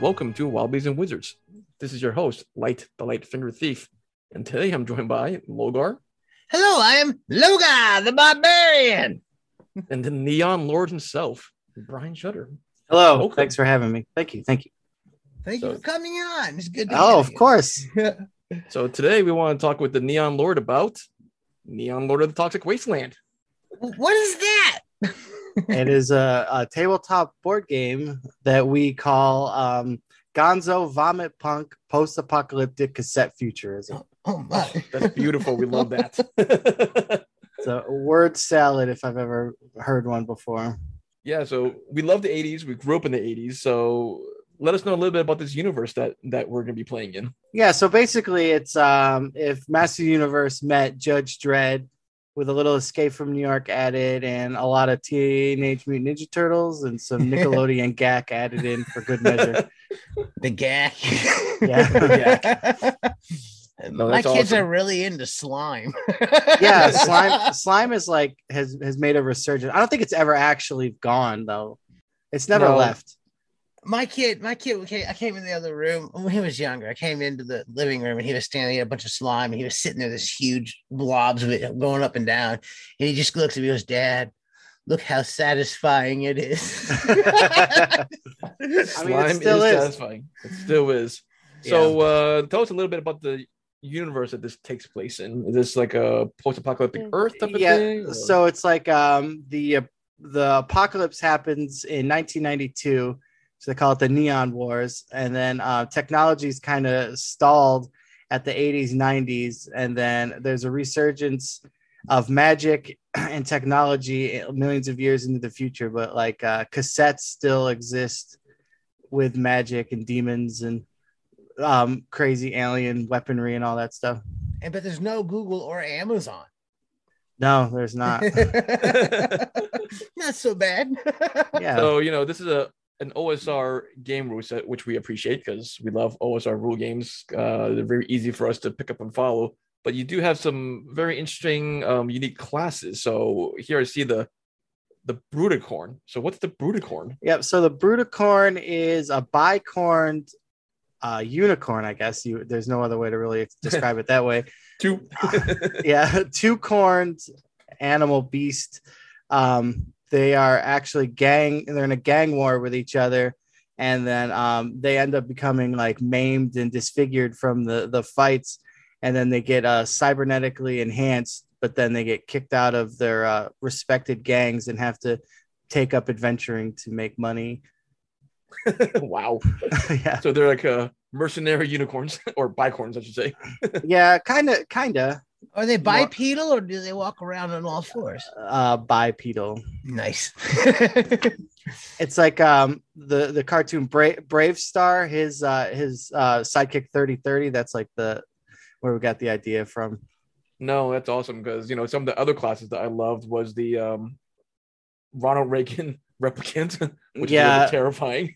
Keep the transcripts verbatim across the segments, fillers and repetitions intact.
Welcome to Wallabies and Wizards. This is your host, Light the Light Finger Thief, and today I'm joined by Logar. Hello, I am Logar the Barbarian. And the Neon Lord himself, Brian Shutter. Hello, welcome. Thanks for having me. Thank you, thank you. Thank so, you for coming on. It's good to Oh, of you. course. So today we want to talk with the Neon Lord about Neon Lord of the Toxic Wasteland. What is that? It is a, a tabletop board game that we call um, Gonzo Vomit Punk Post-Apocalyptic Cassette Futurism. Oh, oh my. That's beautiful. We love that. It's a word salad if I've ever heard one before. Yeah, so we love the eighties. We grew up in the eighties. So let us know a little bit about this universe that, that we're going to be playing in. Yeah, so basically it's um, if Master of the Universe met Judge Dredd, with a little Escape from New York added and a lot of Teenage Mutant Ninja Turtles and some Nickelodeon Gak added in for good measure. The Gak. Yeah, the Gak. No, my kids awesome. are really into slime. Yeah, slime slime is like has, has made a resurgence. I don't think it's ever actually gone though. It's never no. left. My kid, my kid, I came in the other room when he was younger. I came into the living room and he was standing in a bunch of slime and he was sitting there, this huge blobs of it going up and down. And he just looks at me and goes, "Dad, look how satisfying it is." I mean, slime it still is, is satisfying. It still is. Yeah. So uh, tell us a little bit about the universe that this takes place in. Is this like a post-apocalyptic Earth type of yeah. thing? Or? So it's like um, the uh, the apocalypse happens in nineteen ninety-two. So they call it the Neon Wars. And then uh, technology's kind of stalled at the eighties, nineties. And then there's a resurgence of magic and technology millions of years into the future. But like uh, cassettes still exist with magic and demons and um, crazy alien weaponry and all that stuff. And but there's no Google or Amazon. No, there's not. Not so bad. Yeah. So, you know, this is a an O S R game rule set, which we appreciate because we love O S R rule games. Uh, they're very easy for us to pick up and follow, but you do have some very interesting, um, unique classes. So here I see the the bruticorn. So what's the bruticorn? Yep. So the bruticorn is a bicorned uh, unicorn, I guess. You there's no other way to really describe it that way. Two, yeah, two corned animal beast. Um, They are actually gang. They're in a gang war with each other, and then um, they end up becoming like maimed and disfigured from the the fights, and then they get uh, cybernetically enhanced. But then they get kicked out of their uh, respected gangs and have to take up adventuring to make money. Wow! Yeah. So they're like uh, mercenary unicorns or bicorns, I should say. Yeah, kind of, kind of. Are they bipedal or do they walk around on all fours? Uh, bipedal. Nice. It's like um the the cartoon Bra- Brave Star. His uh his uh sidekick thirty thirty. That's like the where we got the idea from. No, that's awesome because you know some of the other classes that I loved was the um Ronald Reagan replicant, which yeah. is terrifying.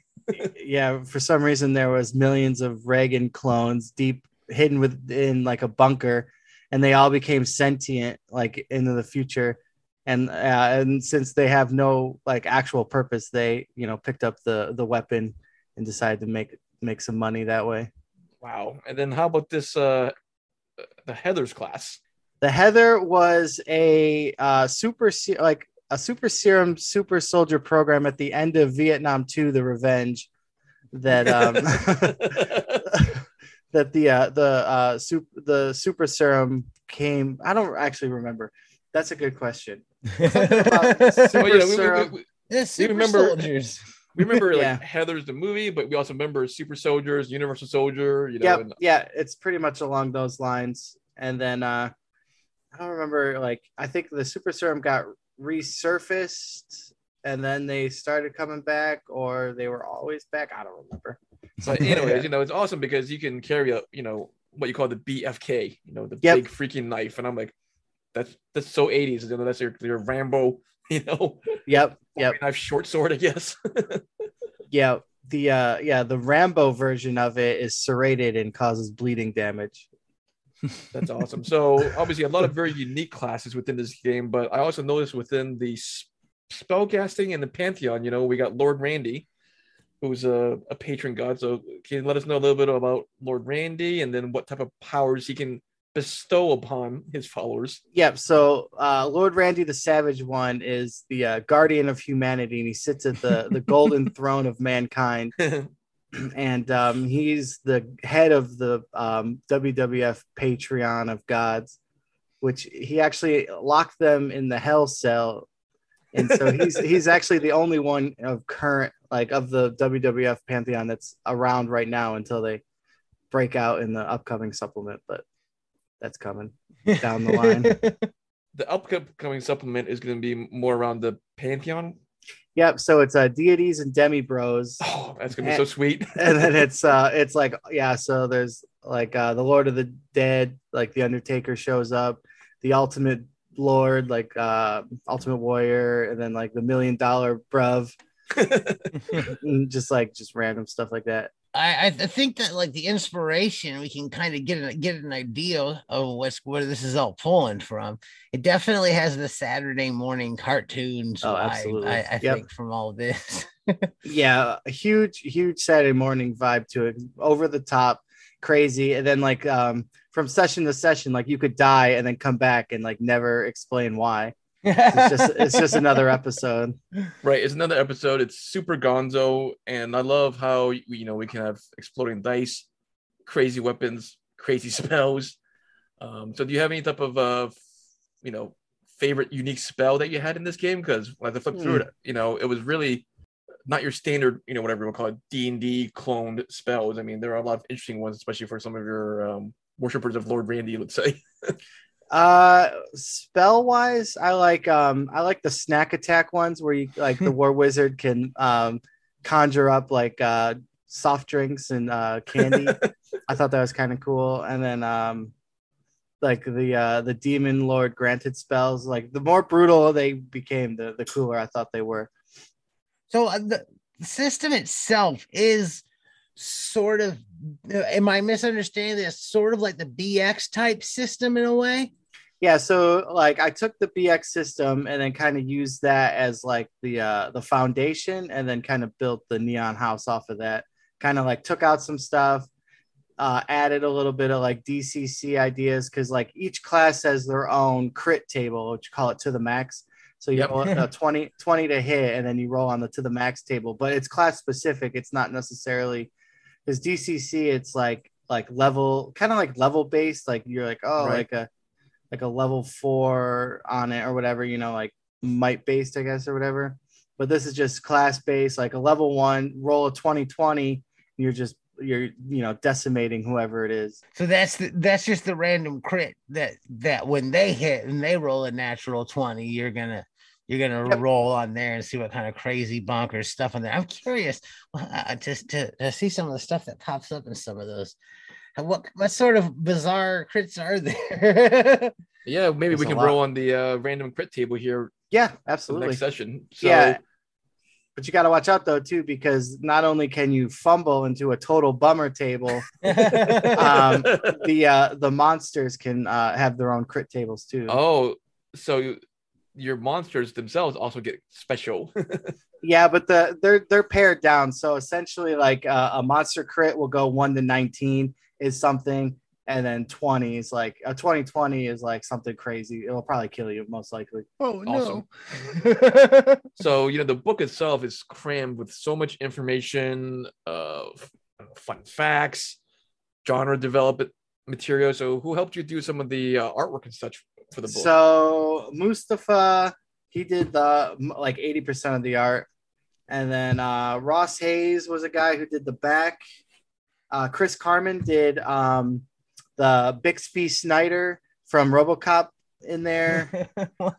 Yeah, for some reason there was millions of Reagan clones deep hidden within like a bunker. And they all became sentient, like into the future, and uh, and since they have no like actual purpose, they you know picked up the the weapon and decided to make make some money that way. Wow! And then how about this? Uh, the Heathers class. The Heather was a uh, super se- like a super serum super soldier program at the end of Vietnam two, the Revenge. That. Um, That the uh, the uh, super the super serum came. I don't actually remember. That's a good question. Something about super oh, yeah, we, serum. We, we, yeah, super we remember soldiers. We remember like yeah. Heather's the movie, but we also remember Super Soldiers, Universal Soldier. You know, yep. and- yeah, it's pretty much along those lines. And then uh, I don't remember. Like I think the super serum got resurfaced, and then they started coming back, or they were always back. I don't remember. But anyways, you know, it's awesome because you can carry a, you know, what you call the B F K, you know, the yep. big freaking knife. And I'm like, that's that's so eighties. You know, that's your, your Rambo, you know. Yep. Yep. Knife, short sword, I guess. Yeah. The uh yeah, the Rambo version of it is serrated and causes bleeding damage. That's awesome. So obviously a lot of very unique classes within this game, but I also noticed within the spellcasting and the Pantheon, you know, we got Lord Randy. who's a, a patron god. So can you let us know a little bit about Lord Randy and then what type of powers he can bestow upon his followers? Yep. So uh, Lord Randy, the Savage One, is the uh, guardian of humanity, and he sits at the, the golden throne of mankind. And um, he's the head of the um, W W F Patreon of Gods, which he actually locked them in the hell cell. And so he's he's actually the only one of current, like, of the W W F Pantheon that's around right now until they break out in the upcoming supplement. But that's coming down the line. The upcoming supplement is going to be more around the Pantheon. Yep. So it's uh, deities and demi-bros. Oh, that's going to be and, so sweet. And then it's uh, it's like, yeah, so there's like uh, the Lord of the Dead, like the Undertaker shows up, the Ultimate Lord, like uh, Ultimate Warrior, and then like the Million Dollar Bruv. just like just random stuff like that. I, I think that, like, the inspiration, we can kind of get an, get an idea of what's where this is all pulling from. It definitely has the Saturday morning cartoons. Oh, absolutely. I, I, I yep. think from all this. Yeah, a huge, huge Saturday morning vibe to it. Over the top, crazy. And then, like, um, from session to session, like, you could die and then come back and, like, never explain why. it's just it's just another episode. Right, it's another episode. It's super gonzo, and I love how, you know, we can have exploding dice, crazy weapons, crazy spells. Um, so do you have any type of uh you know favorite unique spell that you had in this game? Because when I flipped mm. through it, you know, it was really not your standard, you know, whatever we'll call it, D and D cloned spells. I mean, there are a lot of interesting ones, especially for some of your um worshippers of Lord Randy, let's say. Uh, spell wise, I like um, I like the snack attack ones where you, like, the war wizard can um conjure up like uh soft drinks and uh candy. I thought that was kind of cool. And then um, like the uh the demon lord granted spells. Like, the more brutal they became, the the cooler I thought they were. So uh, the system itself is sort of, am I misunderstanding this, sort of like the B X type system in a way? Yeah, so like I took the B X system and then kind of used that as like the uh the foundation, and then kind of built the Neon House off of that. Kind of like took out some stuff, uh added a little bit of like D C C ideas, because like each class has their own crit table, which you call it to the max. So you yep. roll a twenty, twenty to hit, and then you roll on the to the max table, but it's class specific. It's not necessarily. Because D C C, it's like like level, kind of like level based. Like you're like, oh, right. like a like a level four on it or whatever, you know, like might based, I guess, or whatever. But this is just class based, like a level one, roll a twenty twenty, and you're just you're you know decimating whoever it is. So that's the, that's just the random crit that that when they hit and they roll a natural twenty, you're gonna. You're gonna yep. roll on there and see what kind of crazy bonkers stuff on there. I'm curious uh, just to, to see some of the stuff that pops up in some of those. What what sort of bizarre crits are there? Yeah, maybe There's we can lot. roll on the uh, random crit table here. Yeah, absolutely. Next session. So, yeah, but you got to watch out though too, because not only can you fumble into a total bummer table, um, the uh, the monsters can uh, have their own crit tables too. Oh, so. You- Your monsters themselves also get special. Yeah, but the they're they're pared down. So essentially, like uh, a monster crit will go one to nineteen is something, and then twenty is like a twenty twenty is like something crazy. It'll probably kill you most likely. Oh awesome. no! So you know the book itself is crammed with so much information, uh, fun facts, genre development material. So who helped you do some of the uh, artwork and such? For the book. So Mustafa, he did the like eighty percent of the art, and then uh Ross Hayes was a guy who did the back. uh Chris Carmen did um the Bixby Snyder from RoboCop in there.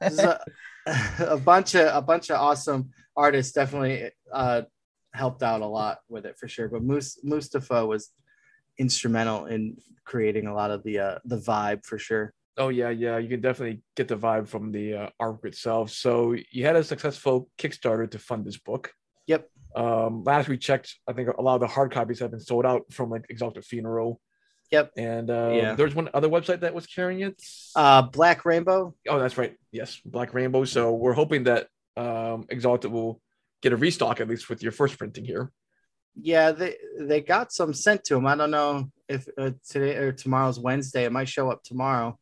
a, a bunch of a bunch of awesome artists definitely uh helped out a lot with it for sure, but Mus- Mustafa was instrumental in creating a lot of the uh the vibe for sure. Oh, yeah, yeah. You can definitely get the vibe from the uh, artwork itself. So you had a successful Kickstarter to fund this book. Yep. Um, last we checked, I think a lot of the hard copies have been sold out from like Exalted Funeral. Yep. And uh, yeah. there's one other website that was carrying it. Uh, Black Rainbow. Oh, that's right. Yes, Black Rainbow. So we're hoping that um, Exalted will get a restock, at least with your first printing here. yeah, they they got some sent to them. I don't know if uh, today or tomorrow's Wednesday. It might show up tomorrow.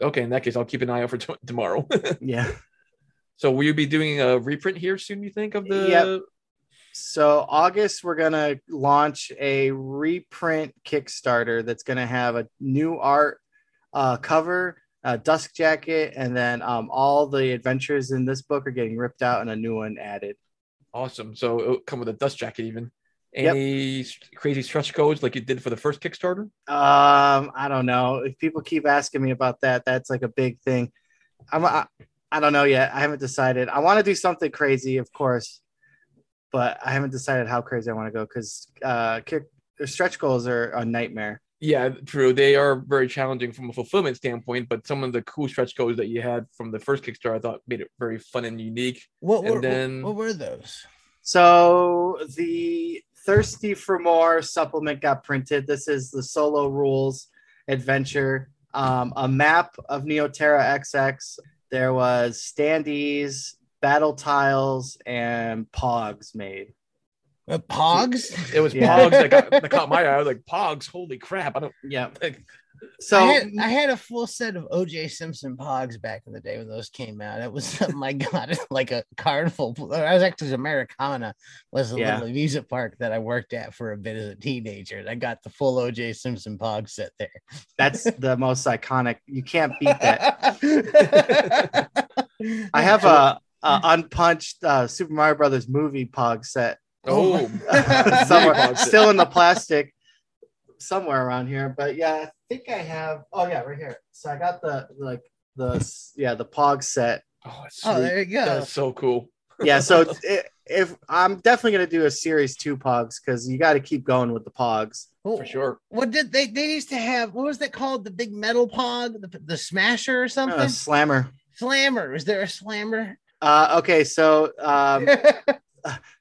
Okay, in that case, I'll keep an eye out for t- tomorrow. Yeah. So will you be doing a reprint here soon, you think, of the... Yep. So August, we're going to launch a reprint Kickstarter that's going to have a new art uh, cover, a dust jacket, and then um, all the adventures in this book are getting ripped out and a new one added. Awesome. So it'll come with a dust jacket even. Any yep. crazy stretch codes like you did for the first Kickstarter? Um, I don't know. If people keep asking me about that, that's like a big thing. I'm, I, I don't know yet. I haven't decided. I want to do something crazy, of course, but I haven't decided how crazy I want to go because uh, kick, stretch goals are a nightmare. Yeah, true. They are very challenging from a fulfillment standpoint, but some of the cool stretch goals that you had from the first Kickstarter I thought made it very fun and unique. What, and what, then... what, what were those? So the... Thirsty for More supplement got printed. This is the solo rules adventure. Um, a map of Neoterra X X. There was standees, battle tiles, and pogs made. Uh, pogs? It was yeah. pogs that got, that caught my eye. I was like, pogs, holy crap. I don't yeah. Like, so I had, I had a full set of O J Simpson pogs back in the day when those came out. It was something I got like a card full. I was actually Americana was a yeah. little music park that I worked at for a bit as a teenager. And I got the full O J Simpson pog set there. That's the most iconic. You can't beat that. I have a, a unpunched uh, Super Mario Brothers movie pog set. Oh, somewhere still in the plastic. Somewhere around here, but yeah, I think I have. Oh yeah, right here. So I got the like the yeah the pog set. Oh, that's sweet. Oh, there you go. That's so cool. Yeah, so it, if I'm definitely gonna do a series two pogs because you got to keep going with the pogs oh, for sure. What did they? They used to have what was that called? The big metal pog, the, the smasher or something? Uh, slammer. Slammer. Is there a slammer? Uh, okay, so. Um,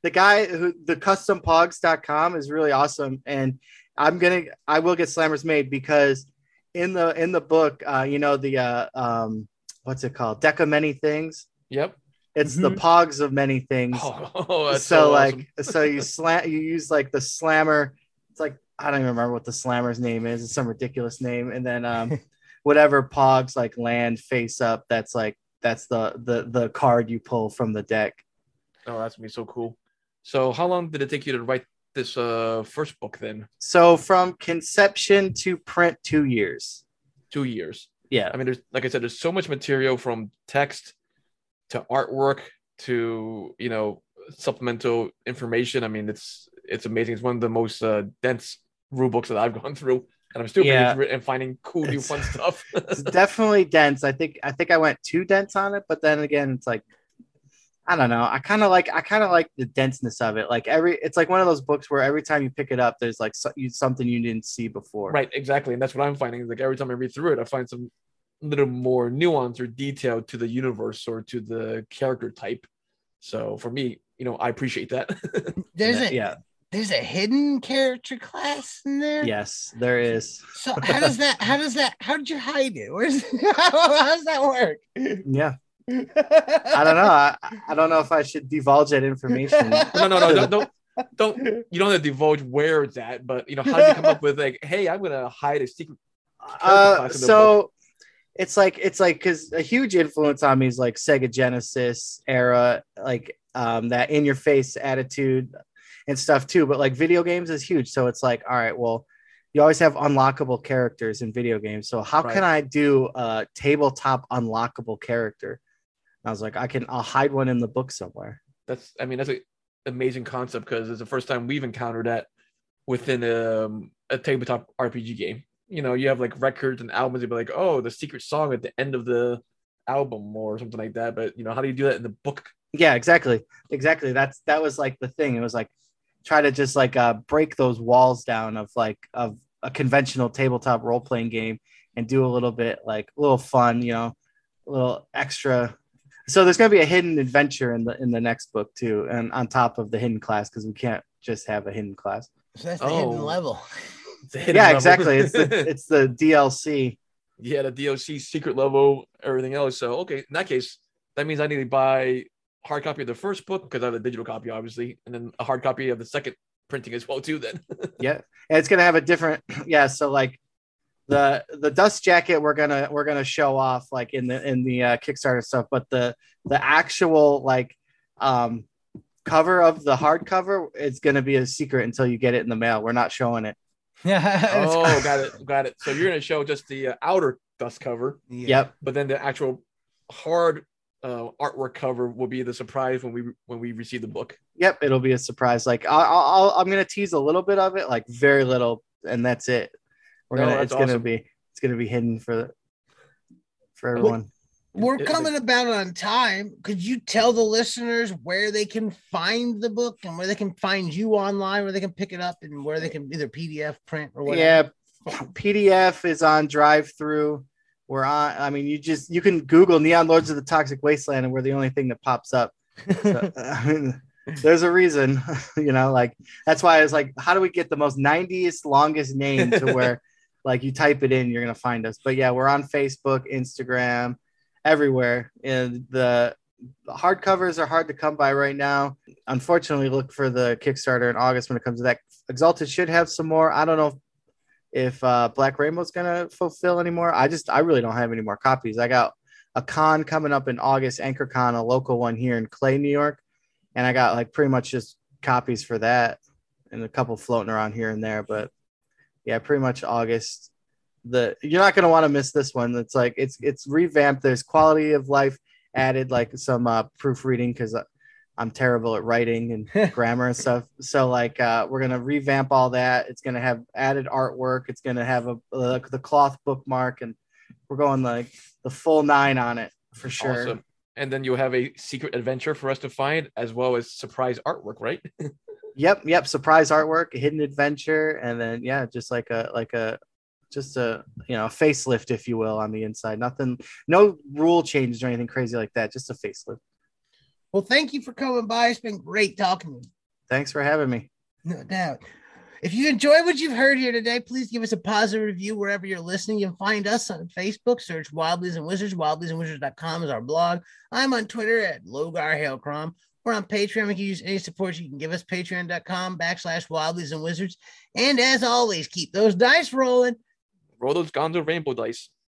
The guy who the custom pogs dot com is really awesome, and I'm gonna I will get slammers made because in the in the book, uh, you know the uh, um, what's it called? Deck of Many Things. Yep, it's mm-hmm. the pogs of many things. Oh, that's so, so like awesome. so you slam you use like the slammer. It's like I don't even remember what the slammer's name is. It's some ridiculous name, and then um, whatever pogs like land face up. That's like that's the the the card you pull from the deck. Oh, that's gonna be so cool. So how long did it take you to write this uh, first book then? So from conception to print, two years. Two years. Yeah. I mean, there's like I said, there's so much material from text to artwork to, you know, supplemental information. I mean, it's it's amazing. It's one of the most uh, dense rule books that I've gone through. And I'm still yeah. reading and finding cool new it's, fun stuff. It's definitely dense. I think I think I went too dense on it, but then again, it's like I don't know. I kind of like I kind of like the denseness of it. Like every, it's like one of those books where every time you pick it up, there's like so, you, something you didn't see before. Right, exactly, and that's what I'm finding. Like every time I read through it, I find some little more nuance or detail to the universe or to the character type. So for me, you know, I appreciate that. There's a yeah. There's a hidden character class in there. Yes, there is. So how does that? How does that? How did you hide it? Where's how, how does that work? Yeah. I don't know. I, I don't know if I should divulge that information. No, no, no, don't, don't, don't. You don't have to divulge where it's at, but you know, how did you come up with like, hey, I'm gonna hide a secret? Uh, so book? it's like it's like because a huge influence on me is like Sega Genesis era, like um, that in your face attitude and stuff too. But like video games is huge, so it's like, all right, well, you always have unlockable characters in video games, so how right. can I do a tabletop unlockable character? I was like, I can, I'll hide one in the book somewhere. That's, I mean, that's an amazing concept because it's the first time we've encountered that within um, a tabletop R P G game. You know, you have like records and albums. You'd be like, oh, the secret song at the end of the album or something like that. But you know, how do you do that in the book? Yeah, exactly, exactly. That's that was like the thing. It was like try to just like uh, break those walls down of like of a conventional tabletop role playing game and do a little bit like a little fun, you know, a little extra. So there's going to be a hidden adventure in the in the next book, too, and on top of the hidden class, because we can't just have a hidden class. So that's the oh. hidden level. The hidden yeah, level. Exactly. It's the, it's the D L C. Yeah, the D L C, secret level, everything else. So, okay, in that case, that means I need to buy hard copy of the first book, because I have a digital copy, obviously, and then a hard copy of the second printing as well too then. Yeah, and it's gonna have a different, yeah, so like the the dust jacket we're gonna we're gonna show off like in the in the uh, Kickstarter stuff, but the the actual like um cover of the hardcover, it's gonna be a secret until you get it in the mail. We're not showing it. Yeah. Oh, got it, got it. So you're gonna show just the uh, outer dust cover. Yeah. Yep. But then the actual hard uh, artwork cover will be the surprise when we when we receive the book. Yep, it'll be a surprise. Like I'll, I'll I'm gonna tease a little bit of it, like very little, and that's it. We're no, gonna it's awesome. gonna be it's gonna be hidden for the, for everyone. Well, we're coming about on time. Could you tell the listeners where they can find the book and where they can find you online, where they can pick it up and where they can either P D F, print, or whatever? Yeah, P D F is on drive-thru. We're on, I mean, you just, you can Google Neon Lords of the Toxic Wasteland and we're the only thing that pops up. So, I mean, there's a reason, you know, like, that's why I was like, how do we get the most nineties longest name to where, like, you type it in, you're going to find us. But yeah, we're on Facebook, Instagram, everywhere. And the hardcovers are hard to come by right now. Unfortunately, look for the Kickstarter in August when it comes to that. Exalted should have some more. I don't know if uh, Black Rainbow's gonna fulfill anymore. I just I really don't have any more copies. I got a con coming up in August, Anchor Con, a local one here in Clay, New York, and I got like pretty much just copies for that and a couple floating around here and there. But yeah, pretty much August. The you're not going to want to miss this one. It's like it's it's revamped. There's quality of life added, like some uh, proofreading because I'm terrible at writing and grammar and stuff. So like uh, we're going to revamp all that. It's going to have added artwork. It's going to have a uh, the cloth bookmark, and we're going like the full nine on it for sure. Awesome. And then you'll have a secret adventure for us to find, as well as surprise artwork, right? Yep, yep. Surprise artwork, hidden adventure, and then yeah, just like a like a. just a, you know, a facelift, if you will, on the inside. Nothing, no rule changes or anything crazy like that. Just a facelift. Well, thank you for coming by. It's been great talking to you. Thanks for having me. No doubt. If you enjoy what you've heard here today, please give us a positive review wherever you're listening. You can find us on Facebook. Search Wildlies and Wizards. wildlies and wizards dot com is our blog. I'm on Twitter at Logar Hailcrom. We're on Patreon. We can use any support you can give us. Patreon.com backslash Wildlies and Wizards. And as always, keep those dice rolling. Roll those Gonzo Rainbow dice.